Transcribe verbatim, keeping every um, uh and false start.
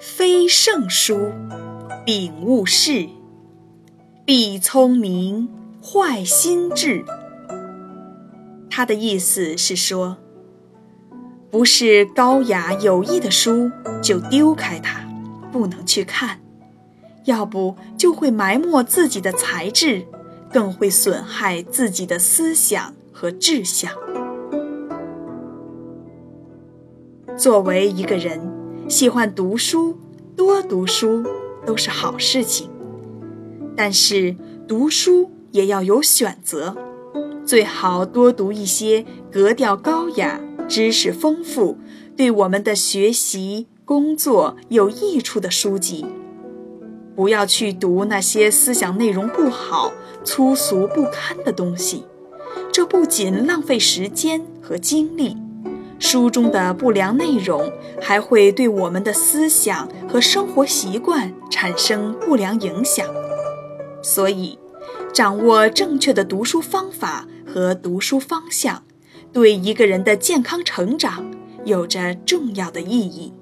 非圣书，秉勿视，必聪明，坏心智。他的意思是说，不是高雅有益的书就丢开它，不能去看，要不就会埋没自己的才智，更会损害自己的思想和志向。作为一个人，喜欢读书，多读书都是好事情，但是读书也要有选择，最好多读一些格调高雅、知识丰富、对我们的学习、工作有益处的书籍，不要去读那些思想内容不好、粗俗不堪的东西。这不仅浪费时间和精力，书中的不良内容还会对我们的思想和生活习惯产生不良影响。所以，掌握正确的读书方法和读书方向，对一个人的健康成长有着重要的意义。